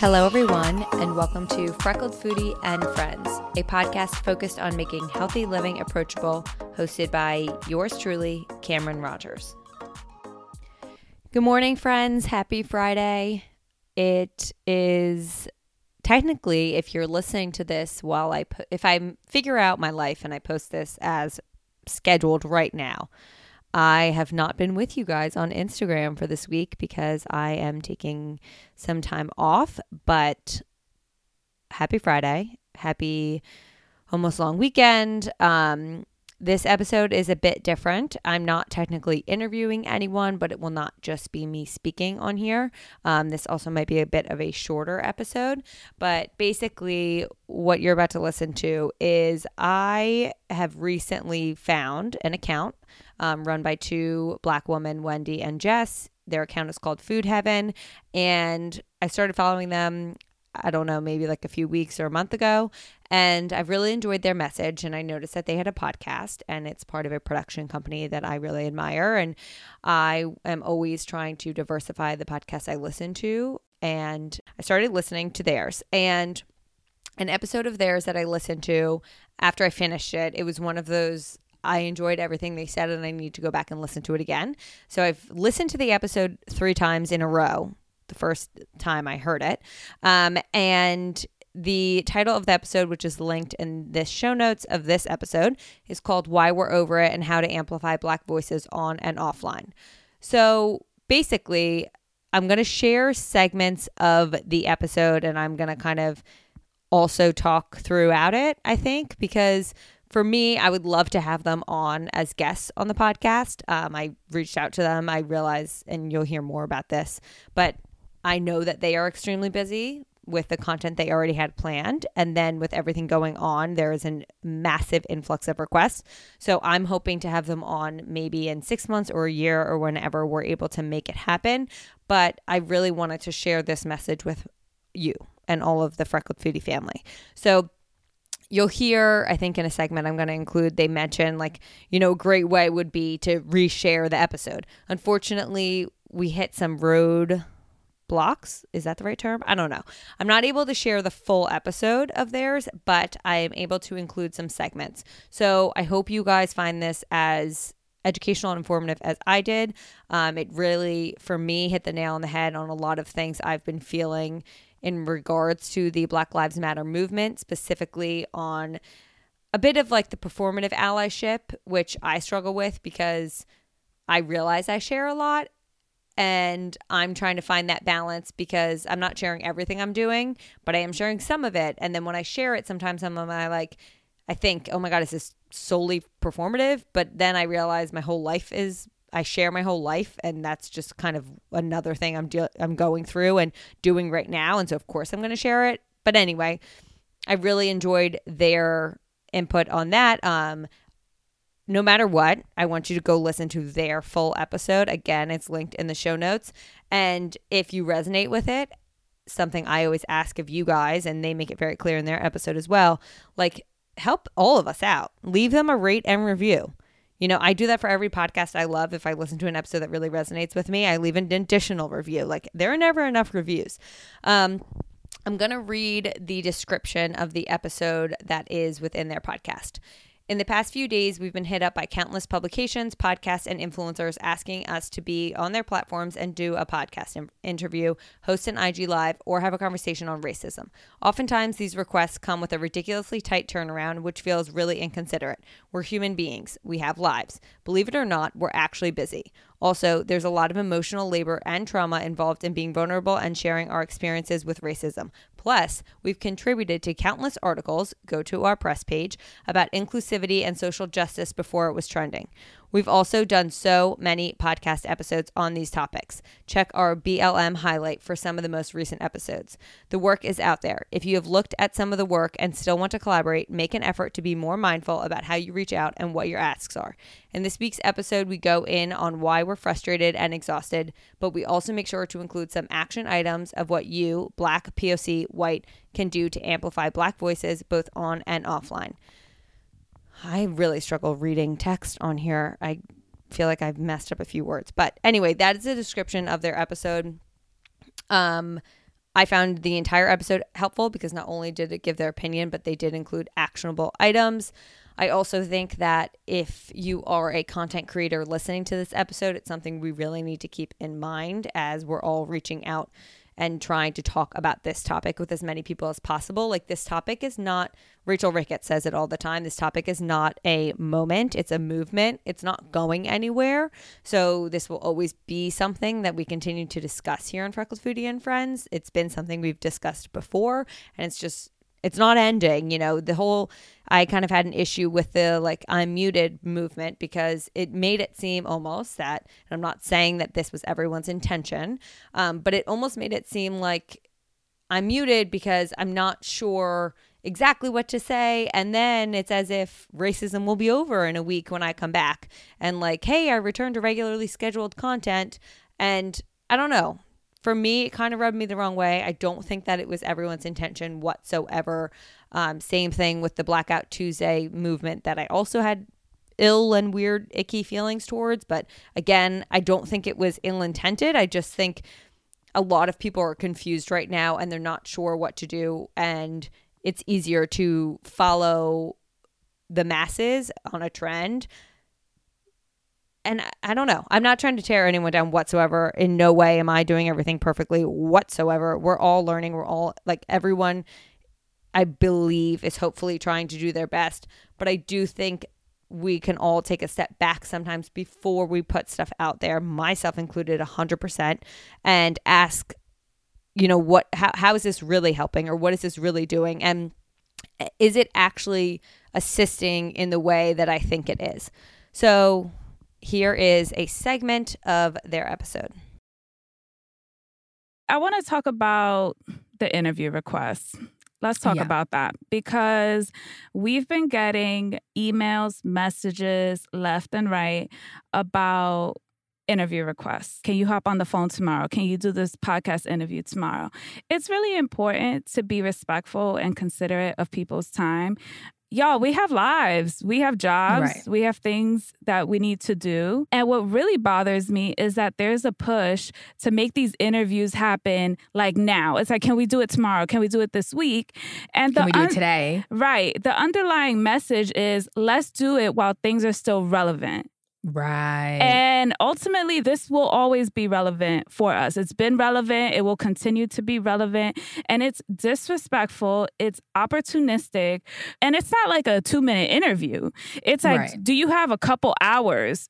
Hello, everyone, and welcome to Freckled Foodie and Friends, a podcast focused on making healthy living approachable, hosted by yours truly, Cameron Rogers. Good morning, friends. Happy Friday. It is technically, if you're listening to this while if I figure out my life and I post this as scheduled right now, I have not been with you guys on Instagram for this week because I am taking some time off, but happy Friday, happy almost long weekend. This episode is a bit different. I'm not technically interviewing anyone, but it will not just be me speaking on here. This also might be a bit of a shorter episode, but basically what you're about to listen to is I have recently found an account run by two Black women, Wendy and Jess. Their account is called Food Heaven, and I started following them, I don't know, maybe like a few weeks or a month ago. And I've really enjoyed their message. And I noticed that they had a podcast, and it's part of a production company that I really admire. And I am always trying to diversify the podcasts I listen to. And I started listening to theirs. And an episode of theirs that I listened to after I finished it, it was one of those, I enjoyed everything they said and I need to go back and listen to it again. So I've listened to the episode 3 times in a row. The first time I heard it. And the title of the episode, which is linked in the show notes of this episode, is called Why We're Over It and How to Amplify Black Voices On and Offline. So basically, I'm going to share segments of the episode, and I'm going to kind of also talk throughout it, I think, because for me, I would love to have them on as guests on the podcast. I reached out to them. I realize, and you'll hear more about this, but I know that they are extremely busy with the content they already had planned. And then with everything going on, there is a massive influx of requests. So I'm hoping to have them on maybe in 6 months or a year or whenever we're able to make it happen. But I really wanted to share this message with you and all of the Freckled Foodie family. So you'll hear, I think in a segment I'm going to include, they mention like, you know, a great way would be to reshare the episode. Unfortunately, we hit some road blocks. Is that the right term? I don't know. I'm not able to share the full episode of theirs, but I am able to include some segments. So I hope you guys find this as educational and informative as I did. It really, for me, hit the nail on the head on a lot of things I've been feeling in regards to the Black Lives Matter movement, specifically on a bit of like the performative allyship, which I struggle with because I realize I share a lot. And I'm trying to find that balance because I'm not sharing everything I'm doing, but I am sharing some of it. And then when I share it, sometimes I'm like, I think, oh my God, is this solely performative? But then I realize my whole life is, I share my whole life, and that's just kind of another thing I'm going through and doing right now. And so of course I'm going to share it. But anyway, I really enjoyed their input on that. No matter what, I want you to go listen to their full episode. Again, it's linked in the show notes. And if you resonate with it, something I always ask of you guys, and they make it very clear in their episode as well, like help all of us out. Leave them a rate and review. You know, I do that for every podcast I love. If I listen to an episode that really resonates with me, I leave an additional review. Like there are never enough reviews. I'm going to read the description of the episode that is within their podcast. In the past few days, we've been hit up by countless publications, podcasts, and influencers asking us to be on their platforms and do a podcast interview, host an IG Live, or have a conversation on racism. Oftentimes, these requests come with a ridiculously tight turnaround, which feels really inconsiderate. We're human beings. We have lives. Believe it or not, we're actually busy. Also, there's a lot of emotional labor and trauma involved in being vulnerable and sharing our experiences with racism. Plus, we've contributed to countless articles, go to our press page, about inclusivity and social justice before it was trending. We've also done so many podcast episodes on these topics. Check our BLM highlight for some of the most recent episodes. The work is out there. If you have looked at some of the work and still want to collaborate, make an effort to be more mindful about how you reach out and what your asks are. In this week's episode, we go in on why we're frustrated and exhausted, but we also make sure to include some action items of what you, Black, POC, white, can do to amplify Black voices both on and offline. I really struggle reading text on here. I feel like I've messed up a few words. But anyway, that is the description of their episode. I found the entire episode helpful because not only did it give their opinion, but they did include actionable items. I also think that if you are a content creator listening to this episode, it's something we really need to keep in mind as we're all reaching out and trying to talk about this topic with as many people as possible. Like, this topic is not, Rachel Rickett says it all the time, this topic is not a moment, it's a movement. It's not going anywhere. So this will always be something that we continue to discuss here on Freckled Foodie and Friends. It's been something we've discussed before, and it's just, it's not ending. You know, the whole, I kind of had an issue with the like I'm muted movement because it made it seem almost that, and I'm not saying that this was everyone's intention, but it almost made it seem like I'm muted because I'm not sure exactly what to say. And then it's as if racism will be over in a week when I come back and like, hey, I returned to regularly scheduled content. And I don't know. For me, it kind of rubbed me the wrong way. I don't think that it was everyone's intention whatsoever. Same thing with the Blackout Tuesday movement that I also had ill and weird, icky feelings towards. But again, I don't think it was ill-intended. I just think a lot of people are confused right now and they're not sure what to do. And it's easier to follow the masses on a trend. And I don't know. I'm not trying to tear anyone down whatsoever. In no way am I doing everything perfectly whatsoever. We're all learning. We're all, like, everyone, I believe, is hopefully trying to do their best. But I do think we can all take a step back sometimes before we put stuff out there, myself included, 100%, and ask, you know, what? How is this really helping, or what is this really doing? And is it actually assisting in the way that I think it is? So here is a segment of their episode. I want to talk about the interview requests. Let's talk about that, because we've been getting emails, messages left and right about interview requests. Can you hop on the phone tomorrow? Can you do this podcast interview tomorrow? It's really important to be respectful and considerate of people's time. Y'all, we have lives, we have jobs, right? We have things that we need to do. And what really bothers me is that there's a push to make these interviews happen like now. It's like, can we do it tomorrow? Can we do it this week? And can we do it today? Right. The underlying message is, let's do it while things are still relevant. Right. And ultimately, this will always be relevant for us. It's been relevant. It will continue to be relevant. And it's disrespectful. It's opportunistic. And it's not like a 2-minute interview. It's like, do you have a couple hours?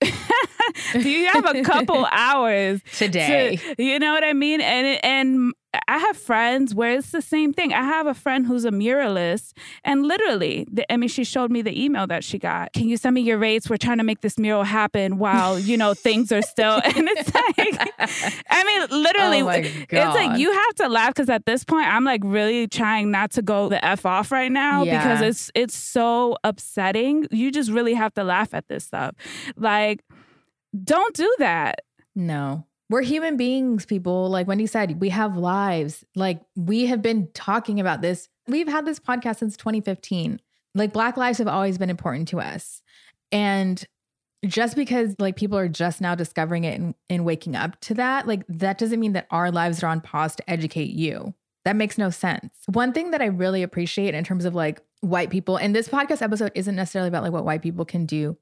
Do you have a couple hours today? You know what I mean? And I have friends where it's the same thing. I have a friend who's a muralist, and literally, she showed me the email that she got. Can you send me your rates? We're trying to make this mural happen while, you know, things are still. And it's like, literally, oh my God. It's like, you have to laugh, because at this point, I'm like really trying not to go the F off right now, because it's so upsetting. You just really have to laugh at this stuff. Like, don't do that. No. We're human beings, people. Like Wendy said, we have lives. Like, we have been talking about this. We've had this podcast since 2015. Like, Black lives have always been important to us. And just because like people are just now discovering it and waking up to that, like, that doesn't mean that our lives are on pause to educate you. That makes no sense. One thing that I really appreciate in terms of like white people, and this podcast episode isn't necessarily about like what white people can do,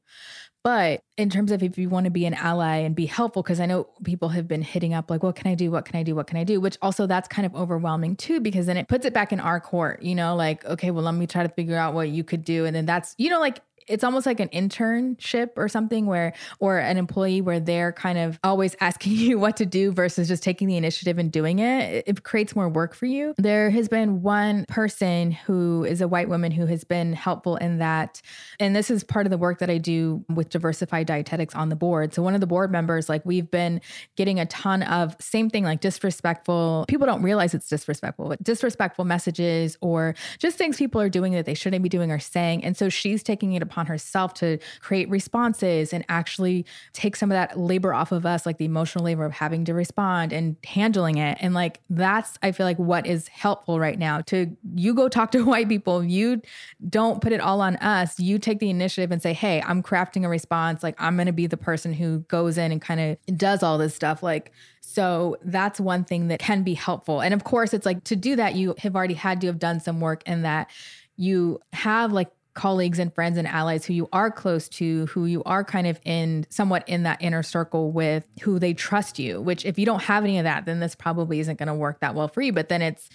but in terms of if you want to be an ally and be helpful, because I know people have been hitting up like, what can I do? What can I do? What can I do? Which also, that's kind of overwhelming too, because then it puts it back in our court, you know, like, okay, well, let me try to figure out what you could do. And then that's, you know, like, it's almost like an internship or something where, or an employee where they're kind of always asking you what to do versus just taking the initiative and doing it. It creates more work for you. There has been one person who is a white woman who has been helpful in that. And this is part of the work that I do with Diversified Dietetics on the board. So one of the board members, like, we've been getting a ton of same thing, like disrespectful. People don't realize it's disrespectful, but disrespectful messages or just things people are doing that they shouldn't be doing or saying. And so she's taking it upon upon herself to create responses and actually take some of that labor off of us, like the emotional labor of having to respond and handling it. And like, that's, I feel like what is helpful right now to you go talk to white people. You don't put it all on us. You take the initiative and say, hey, I'm crafting a response. Like I'm going to be the person who goes in and kind of does all this stuff. Like, so that's one thing that can be helpful. And of course it's like to do that, you have already had to have done some work in that you have like colleagues and friends and allies who you are close to, who you are kind of in somewhat in that inner circle with, who they trust you, which if you don't have any of that, then this probably isn't going to work that well for you. But then it's,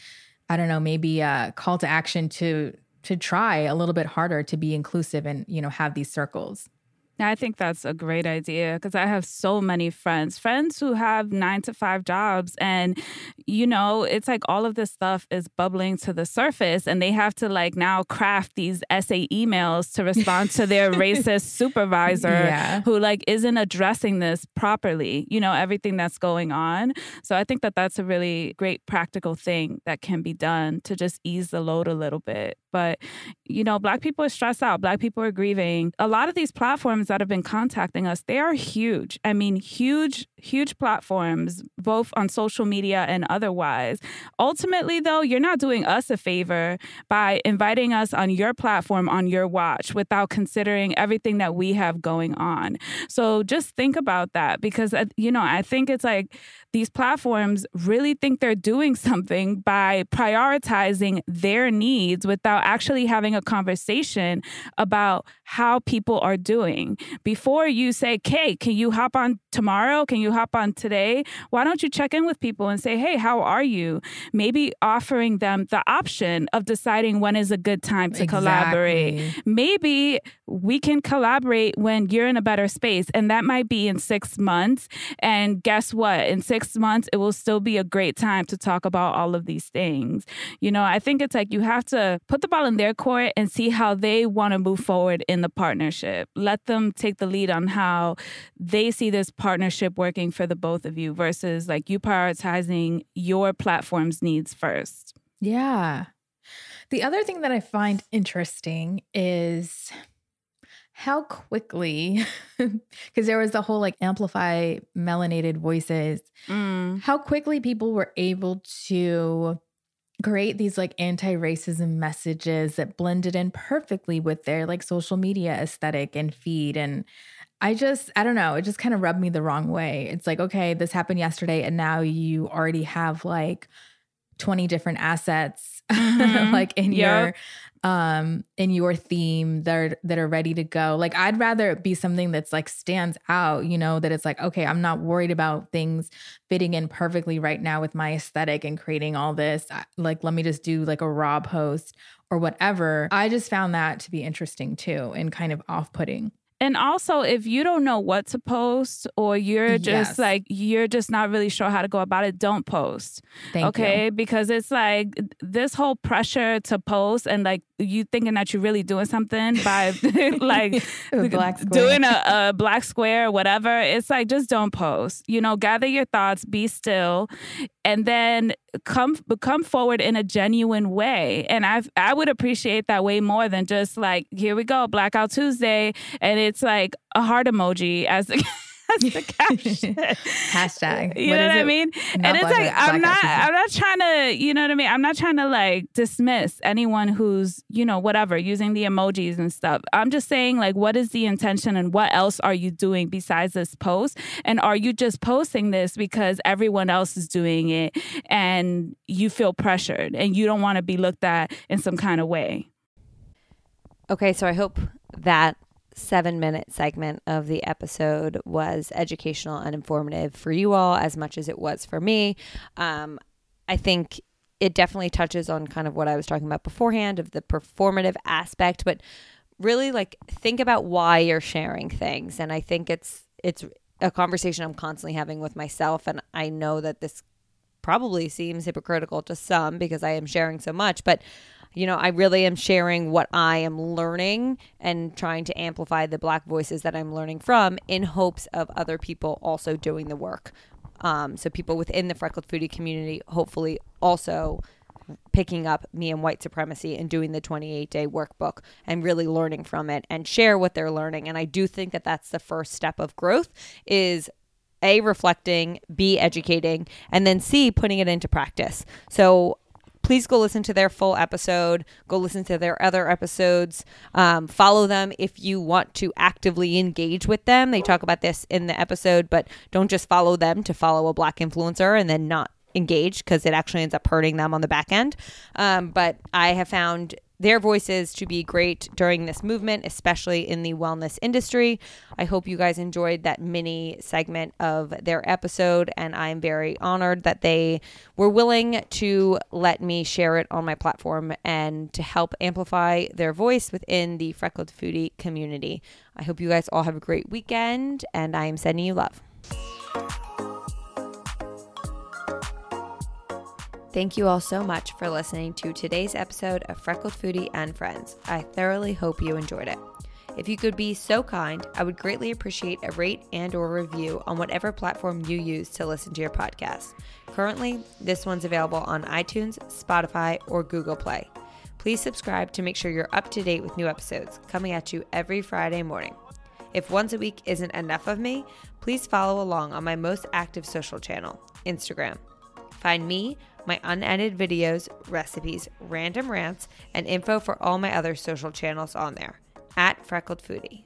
I don't know, maybe a call to action to try a little bit harder to be inclusive and, you know, have these circles. I think that's a great idea because I have so many friends who have 9-to-5 jobs and, you know, it's like all of this stuff is bubbling to the surface and they have to like now craft these essay emails to respond to their racist supervisor who like isn't addressing this properly, you know, everything that's going on. So I think that that's a really great practical thing that can be done to just ease the load a little bit. But, you know, Black people are stressed out. Black people are grieving. A lot of these platforms that have been contacting us, they are huge. I mean, huge, huge platforms, both on social media and otherwise. Ultimately, though, you're not doing us a favor by inviting us on your platform, on your watch, without considering everything that we have going on. So just think about that because, you know, I think it's like these platforms really think they're doing something by prioritizing their needs without actually having a conversation about how people are doing. Before you say, "Hey, can you hop on tomorrow? Can you hop on today?" Why don't you check in with people and say, "Hey, how are you?" Maybe offering them the option of deciding when is a good time to collaborate. Maybe we can collaborate when you're in a better space, and that might be in 6 months. And guess what? In 6 months, it will still be a great time to talk about all of these things. You know, I think it's like you have to put the ball in their court and see how they want to move forward in the partnership. Let them take the lead on how they see this partnership working for the both of you versus like you prioritizing your platform's needs first. Yeah. The other thing that I find interesting is how quickly, because there was the whole like amplify melanated voices, how quickly people were able to create these like anti-racism messages that blended in perfectly with their like social media aesthetic and feed. And I don't know, it just kind of rubbed me the wrong way. It's like, okay, this happened yesterday and now you already have like 20 different assets like in in your theme that are ready to go. Like I'd rather it be something that's like stands out, you know, that it's like, okay, I'm not worried about things fitting in perfectly right now with my aesthetic and creating all this. Like, let me just do like a raw post or whatever. I just found that to be interesting too and kind of off-putting. And also, if you don't know what to post or you're just like, you're just not really sure how to go about it, don't post. Thank you. Because it's like this whole pressure to post and like you thinking that you're really doing something by like doing a black square or whatever. It's like, just don't post, you know, gather your thoughts, be still, and then come forward in a genuine way. And I would appreciate that way more than just like, here we go, Blackout Tuesday. And it's like a heart emoji as the caption. Hashtag. You know what I mean? And it's like, I'm not trying to, you know what I mean? I'm not trying to like dismiss anyone who's, you know, whatever, using the emojis and stuff. I'm just saying like, what is the intention and what else are you doing besides this post? And are you just posting this because everyone else is doing it and you feel pressured and you don't want to be looked at in some kind of way? Okay. So I hope that 7-minute segment of the episode was educational and informative for you all as much as it was for me. I think it definitely touches on kind of what I was talking about beforehand of the performative aspect, but really like think about why you're sharing things. And I think it's a conversation I'm constantly having with myself. And I know that this probably seems hypocritical to some because I am sharing so much, but you know, I really am sharing what I am learning and trying to amplify the Black voices that I'm learning from in hopes of other people also doing the work. So people within the Freckled Foodie community hopefully also picking up Me and White Supremacy and doing the 28-day workbook and really learning from it and share what they're learning. And I do think that that's the first step of growth is A, reflecting, B, educating, and then C, putting it into practice. So please go listen to their full episode. Go listen to their other episodes. Follow them if you want to actively engage with them. They talk about this in the episode, but don't just follow them to follow a Black influencer and then not engage, because it actually ends up hurting them on the back end. But I have found their voices to be great during this movement, especially in the wellness industry. I hope you guys enjoyed that mini segment of their episode, and I'm very honored that they were willing to let me share it on my platform and to help amplify their voice within the Freckled Foodie community. I hope you guys all have a great weekend, and I am sending you love. Thank you all so much for listening to today's episode of Freckled Foodie and Friends. I thoroughly hope you enjoyed it. If you could be so kind, I would greatly appreciate a rate and or review on whatever platform you use to listen to your podcast. Currently, this one's available on iTunes, Spotify, or Google Play. Please subscribe to make sure you're up to date with new episodes coming at you every Friday morning. If once a week isn't enough of me, please follow along on my most active social channel, Instagram. Find me, my unedited videos, recipes, random rants, and info for all my other social channels on there, @FreckedFoodie.